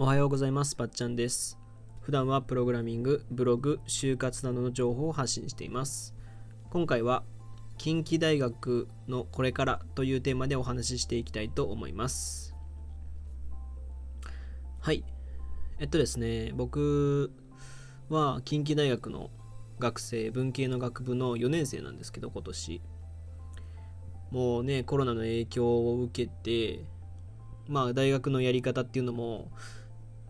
おはようございます。ばっちゃんです。普段はプログラミング、ブログ、就活などの情報を発信しています。今回は近畿大学のこれからというテーマでお話ししていきたいと思います。はい、ですね、僕は近畿大学の学生、文系の学部の4年生なんですけど、今年もうね、コロナの影響を受けて、大学のやり方っていうのも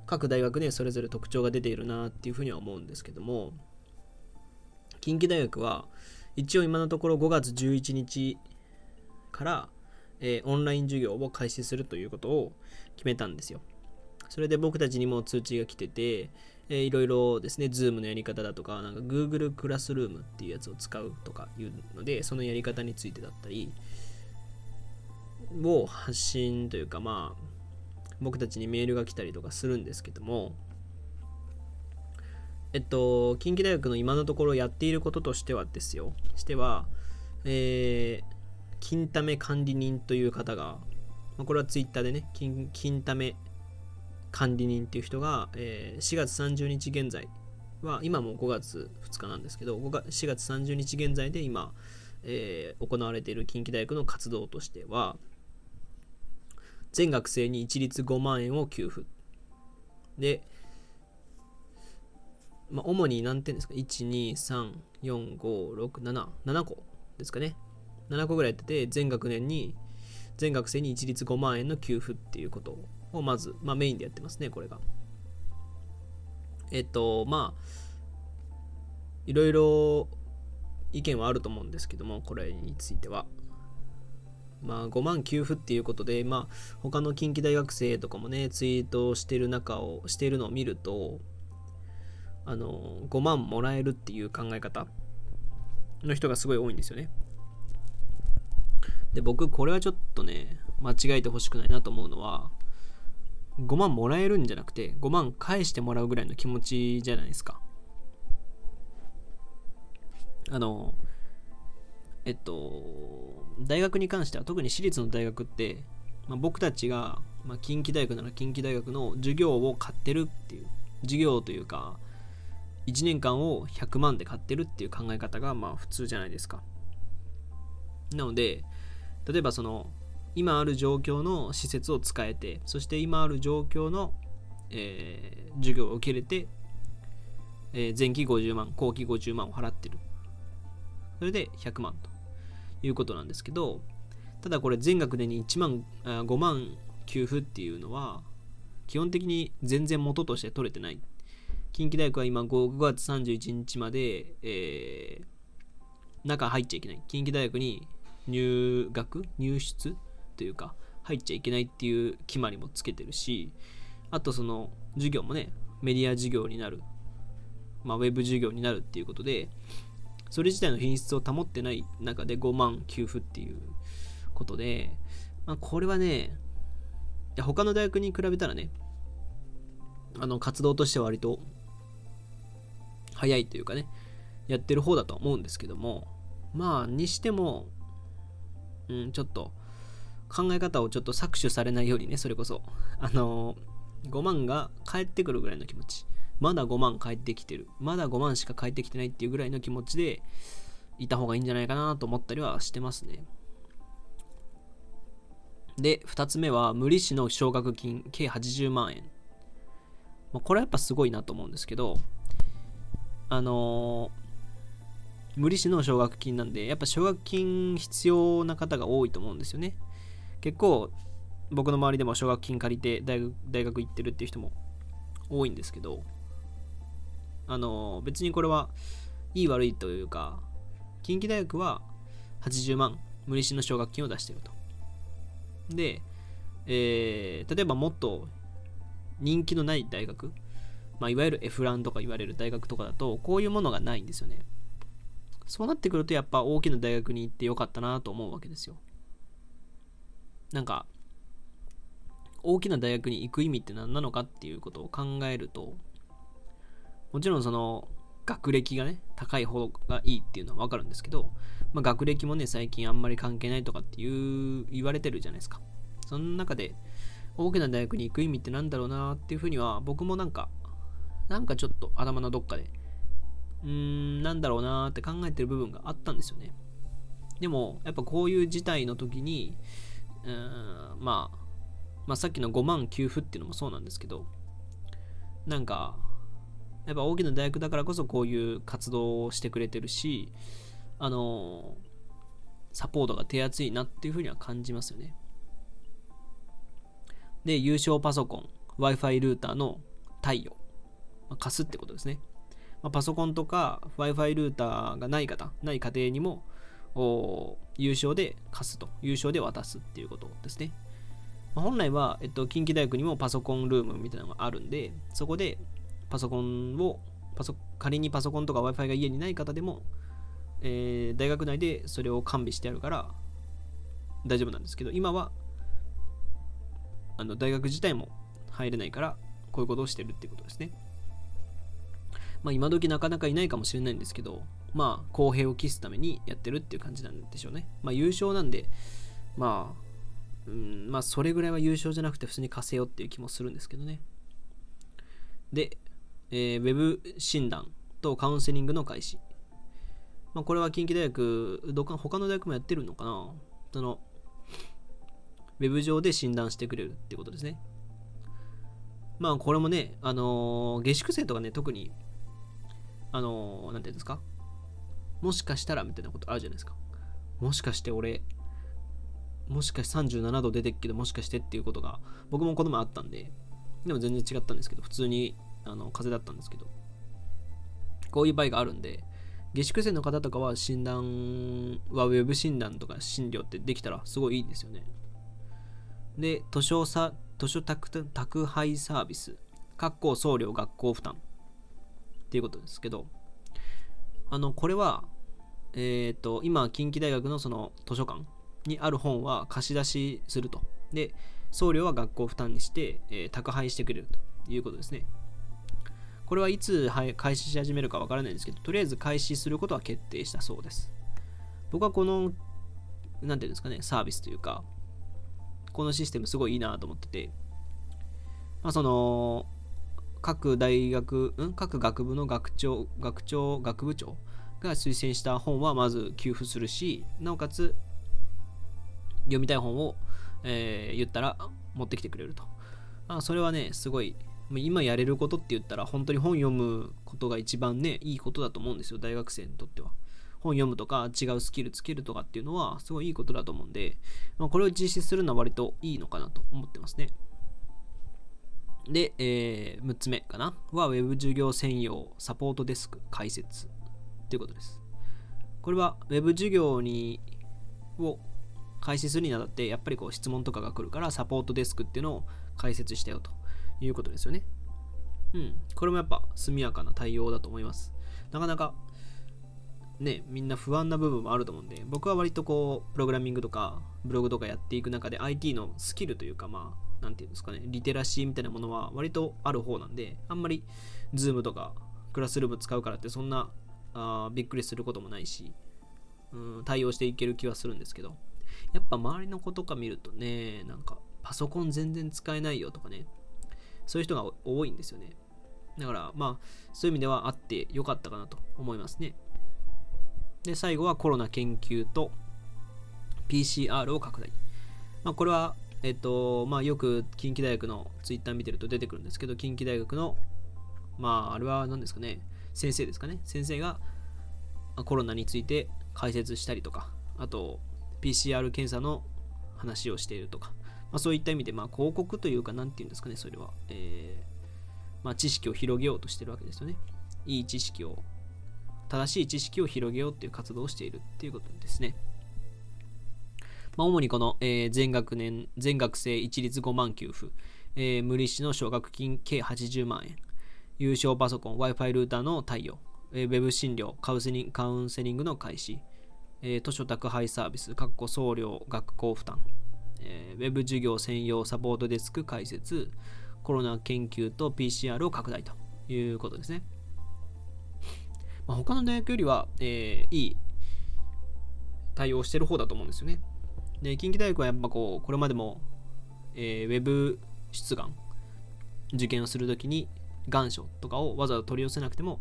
各大学ね、それぞれ特徴が出ているなっていうふうには思うんですけども、近畿大学は一応今のところ5月11日から、オンライン授業を開始するということを決めたんですよ。それで僕たちにも通知が来てて、いろいろですね、Zoom のやり方だとか、なんか Google クラスルームっていうやつを使うとかいうので、そのやり方についてだったりを発信というか、僕たちにメールが来たりとかするんですけども、近畿大学の今のところやっていることとしてはですよ、金ため管理人という方が、これはツイッターでね、金ため管理人っていう人が、4月30日現在は、今もう5月2日なんですけど、4月30日現在で今、行われている近畿大学の活動としては、全学生に一律5万円を給付で、主に何点ですか、7個ですかね、7個ぐらいやってて、全学生に一律5万円の給付っていうことをまず、メインでやってますね。これがいろいろ意見はあると思うんですけども、これについては5万給付っていうことで、他の近畿大学生とかもね、ツイートしてるのを見ると、5万もらえるっていう考え方の人がすごい多いんですよね。で、僕これはちょっとね、間違えてほしくないなと思うのは、5万もらえるんじゃなくて5万返してもらうぐらいの気持ちじゃないですか。大学に関しては、特に私立の大学って、僕たちが、近畿大学なら近畿大学の授業を買ってるっていう、授業というか1年間を100万で買ってるっていう考え方が普通じゃないですか。なので、例えばその今ある状況の施設を使えて、そして今ある状況の、授業を受けれて、前期50万、後期50万を払ってる。それで100万ということなんですけど、ただこれ全学年に5万給付っていうのは、基本的に全然元として取れてない。近畿大学は今5月31日まで、中入っちゃいけない。近畿大学に入出というか、入っちゃいけないっていう決まりもつけてるし、あとその授業もね、メディア授業になる、ウェブ授業になるっていうことで、それ自体の品質を保ってない中で5万給付っていうことで、これはね、他の大学に比べたらね、活動としては割と早いというかね、やってる方だと思うんですけども、にしても、ちょっと考え方をちょっと搾取されないようにね、それこそ、5万が返ってくるぐらいの気持ち、まだ5万返ってきてる、まだ5万しか返ってきてないっていうぐらいの気持ちでいた方がいいんじゃないかなと思ったりはしてますね。で、2つ目は無利子の奨学金計80万円。これはやっぱすごいなと思うんですけど、無利子の奨学金なんで、やっぱ奨学金必要な方が多いと思うんですよね。結構僕の周りでも奨学金借りて大学行ってるっていう人も多いんですけど、別にこれはいい悪いというか、近畿大学は80万無利子の奨学金を出していると。で、例えばもっと人気のない大学、いわゆる F ランとか言われる大学とかだと、こういうものがないんですよね。そうなってくると、やっぱ大きな大学に行ってよかったなと思うわけですよ。なんか大きな大学に行く意味って何なのかっていうことを考えると、もちろんその学歴がね、高い方がいいっていうのは分かるんですけど、学歴もね、最近あんまり関係ないとかって言われてるじゃないですか。その中で大きな大学に行く意味ってなんだろうなっていうふうには僕もなんかちょっと頭のどっかでなんだろうなって考えてる部分があったんですよね。でもやっぱこういう事態の時にまあさっきの5万給付っていうのもそうなんですけど、やっぱ大きな大学だからこそこういう活動をしてくれてるし、サポートが手厚いなっていうふうには感じますよね。で、有償パソコン、Wi-Fi ルーターの貸与、貸すってことですね。パソコンとか Wi-Fi ルーターがない家庭にも有償で貸すと、有償で渡すっていうことですね。本来は、近畿大学にもパソコンルームみたいなのがあるんで、そこで仮にパソコンとか Wi-Fi が家にない方でも、大学内でそれを完備してあるから大丈夫なんですけど、今は大学自体も入れないからこういうことをしてるっていうことですね。今時なかなかいないかもしれないんですけど、公平を期すためにやってるっていう感じなんでしょうね。優勝なんで、それぐらいは優勝じゃなくて普通に稼ようっていう気もするんですけどね。で、ウェブ診断とカウンセリングの開始。これは近畿大学、他の大学もやってるのかな。ウェブ上で診断してくれるってことですね。これもね、下宿生とかね、特に、なんていうんですか、もしかしたらみたいなことあるじゃないですか。もしかして37度出てっけど、もしかしてっていうことが、僕もこの前あったんで、でも全然違ったんですけど、普通に風邪だったんですけど、こういう場合があるんで、下宿生の方とかは診断はウェブ診断とか診療ってできたらすごいいいですよね。で、図書宅配サービス、送料学校負担っていうことですけど、これは、今、近畿大学のその図書館にある本は貸し出しすると。で、送料は学校負担にして、宅配してくれるということですね。これはいつ開始し始めるかわからないんですけど、とりあえず開始することは決定したそうです。僕はこの、なんていうんですかね、サービスというか、このシステムすごいいいなと思ってて、各学部の学部長が推薦した本はまず給付するし、なおかつ読みたい本を、言ったら持ってきてくれると。それはね、すごい今やれることって言ったら本当に本読むことが一番ね、いいことだと思うんですよ、大学生にとっては。本読むとか違うスキルつけるとかっていうのはすごいいいことだと思うんで、これを実施するのは割といいのかなと思ってますね。で、6つ目かなはウェブ授業専用サポートデスク開設ということです。これはウェブ授業を開始するにあたって、やっぱり質問とかが来るからサポートデスクっていうのを開設したよということですよね。これもやっぱ速やかな対応だと思います。なかなかね、みんな不安な部分もあると思うんで、僕は割とプログラミングとかブログとかやっていく中で IT のスキルというか、なんていうんですかね、リテラシーみたいなものは割とある方なんで、あんまり Zoom とかクラスルーム使うからってそんなびっくりすることもないし、対応していける気はするんですけど、やっぱ周りの子とか見るとね、パソコン全然使えないよとかね、そういう人が多いんですよね。だからそういう意味ではあってよかったかなと思いますね。で、最後はコロナ研究と PCR を拡大。これは、よく近畿大学のツイッター見てると出てくるんですけど、近畿大学の、あれは何ですかね、先生ですかね。先生がコロナについて解説したりとか、あと PCR 検査の話をしているとか、そういった意味で、広告というか、なんていうんですかね、それは、知識を広げようとしてるわけですよね。正しい知識を広げようっていう活動をしているっていうことですね。主にこの、全学生一律5万給付、無利子の奨学金計80万円、有償パソコン、Wi-Fi ルーターの貸与、ウェブ診療、カウンセリングの開始、図書宅配サービス、送料学校負担、ウェブ授業専用サポートデスク開設、コロナ研究と PCR を拡大ということですね。他の大学よりは、いい対応してる方だと思うんですよね。で、近畿大学はやっぱこれまでも、ウェブ出願受験をするときに願書とかをわざわざ取り寄せなくても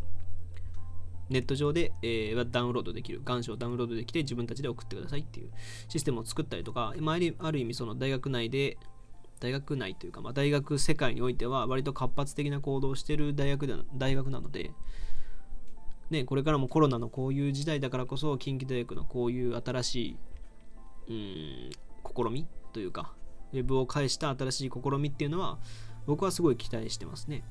ネット上で、ダウンロードできる、願書をダウンロードできて自分たちで送ってくださいっていうシステムを作ったりとか、ある意味その大学内というか、大学世界においては割と活発的な行動をしている大学なので、ね、これからもコロナのこういう時代だからこそ近畿大学のこういう新しい試みというか、ウェブを介した新しい試みっていうのは僕はすごい期待してますね。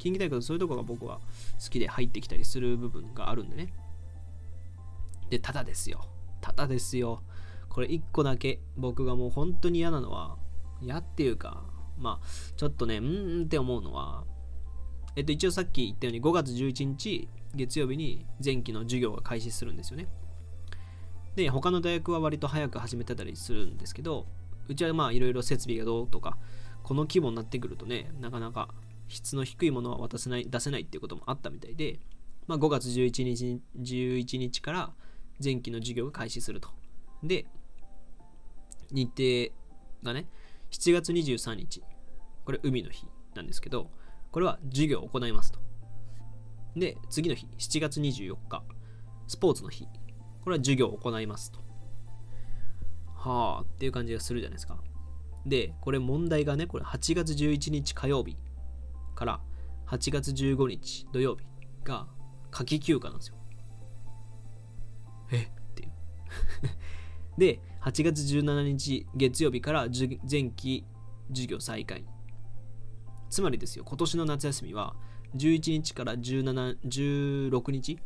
近畿大学のそういうところが僕は好きで入ってきたりする部分があるんでね。で、ただですよ。これ一個だけ僕がもう本当に嫌なのは、嫌っていうか、ちょっとね、って思うのは、一応さっき言ったように5月11日月曜日に前期の授業が開始するんですよね。で、他の大学は割と早く始めてたりするんですけど、うちはいろいろ設備がどうとか、この規模になってくるとね、なかなか質の低いものは出せないっていうこともあったみたいで、5月11日から前期の授業が開始すると。で、日程がね、7月23日、これ海の日なんですけど、これは授業を行いますと。で、次の日、7月24日、スポーツの日、これは授業を行いますと。はあっていう感じがするじゃないですか。で、これ問題がね、これ8月11日火曜日から8月15日土曜日が夏季休暇なんですよ。っていうで、8月17日月曜日から前期授業再開。つまりですよ、今年の夏休みは11日から16日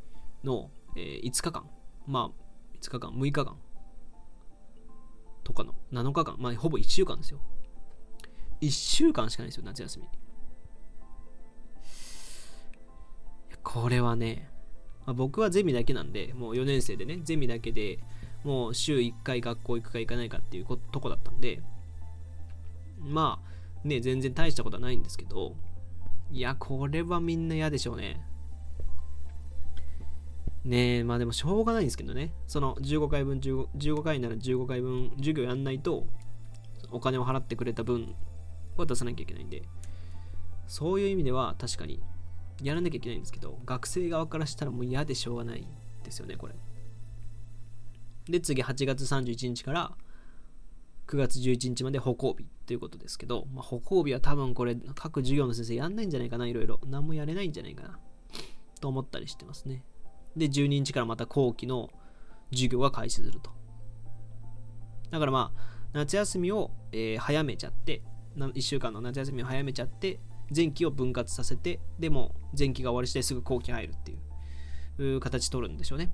の5日間、6日間とかの7日間、ほぼ1週間ですよ。1週間しかないですよ、夏休み。これはね、僕はゼミだけなんで、もう4年生でね、ゼミだけでもう週1回学校行くか行かないかっていうとこだったんで、全然大したことはないんですけど、いや、これはみんな嫌でしょうね。でもしょうがないんですけどね、その15回なら15回分授業やんないと、お金を払ってくれた分は出さなきゃいけないんで、そういう意味では確かにやらなきゃいけないんですけど、学生側からしたらもう嫌でしょうがないですよね、これ。で、次8月31日から9月11日まで歩行日ということですけど、歩行日は多分これ各授業の先生やんないんじゃないかな、いろいろ何もやれないんじゃないかなと思ったりしてますね。で、12日からまた後期の授業が開始すると。だから夏休みを、早めちゃって、1週間の夏休みを早めちゃって、前期を分割させて、でも前期が終わりしてすぐ後期入るっていう形取るんでしょうね。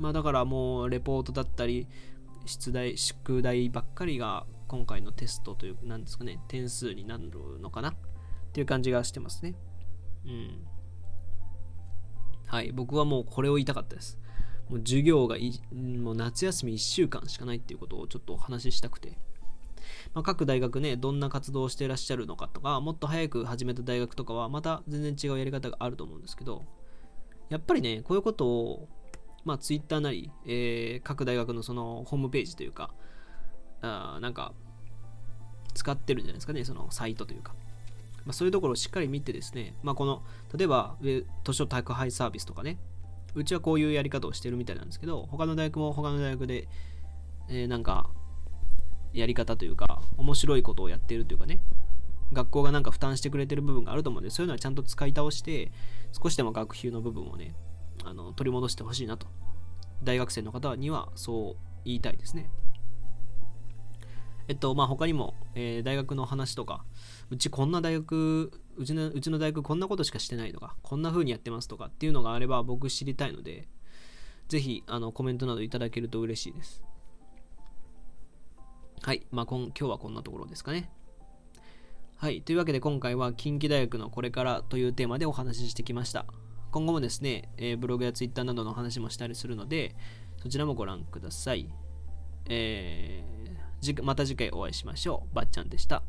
だからもうレポートだったり、宿題ばっかりが今回のテストという、なんですかね、点数になるのかなっていう感じがしてますね。はい、僕はもうこれを言いたかったです。もう授業がもう夏休み1週間しかないっていうことをちょっとお話ししたくて、各大学ね、どんな活動をしていらっしゃるのかとか、もっと早く始めた大学とかはまた全然違うやり方があると思うんですけど、やっぱりね、こういうことをTwitter なり、各大学のそのホームページというか、使ってるんじゃないですかね、そのサイトというか。そういうところをしっかり見てですね、例えば図書宅配サービスとかね、うちはこういうやり方をしてるみたいなんですけど、他の大学も他の大学で、やり方というか、面白いことをやってるというかね、学校が負担してくれてる部分があると思うんで、そういうのはちゃんと使い倒して、少しでも学費の部分をね、取り戻してほしいなと、大学生の方にはそう言いたいですね。他にも、大学の話とか、うちの大学こんなことしかしてないとか、こんな風にやってますとかっていうのがあれば僕知りたいので、ぜひコメントなどいただけると嬉しいです。はい、今日はこんなところですかね。はい、というわけで今回は近畿大学のこれからというテーマでお話ししてきました。今後もですね、ブログやツイッターなどの話もしたりするので、そちらもご覧ください。また次回お会いしましょう。ばっちゃんでした。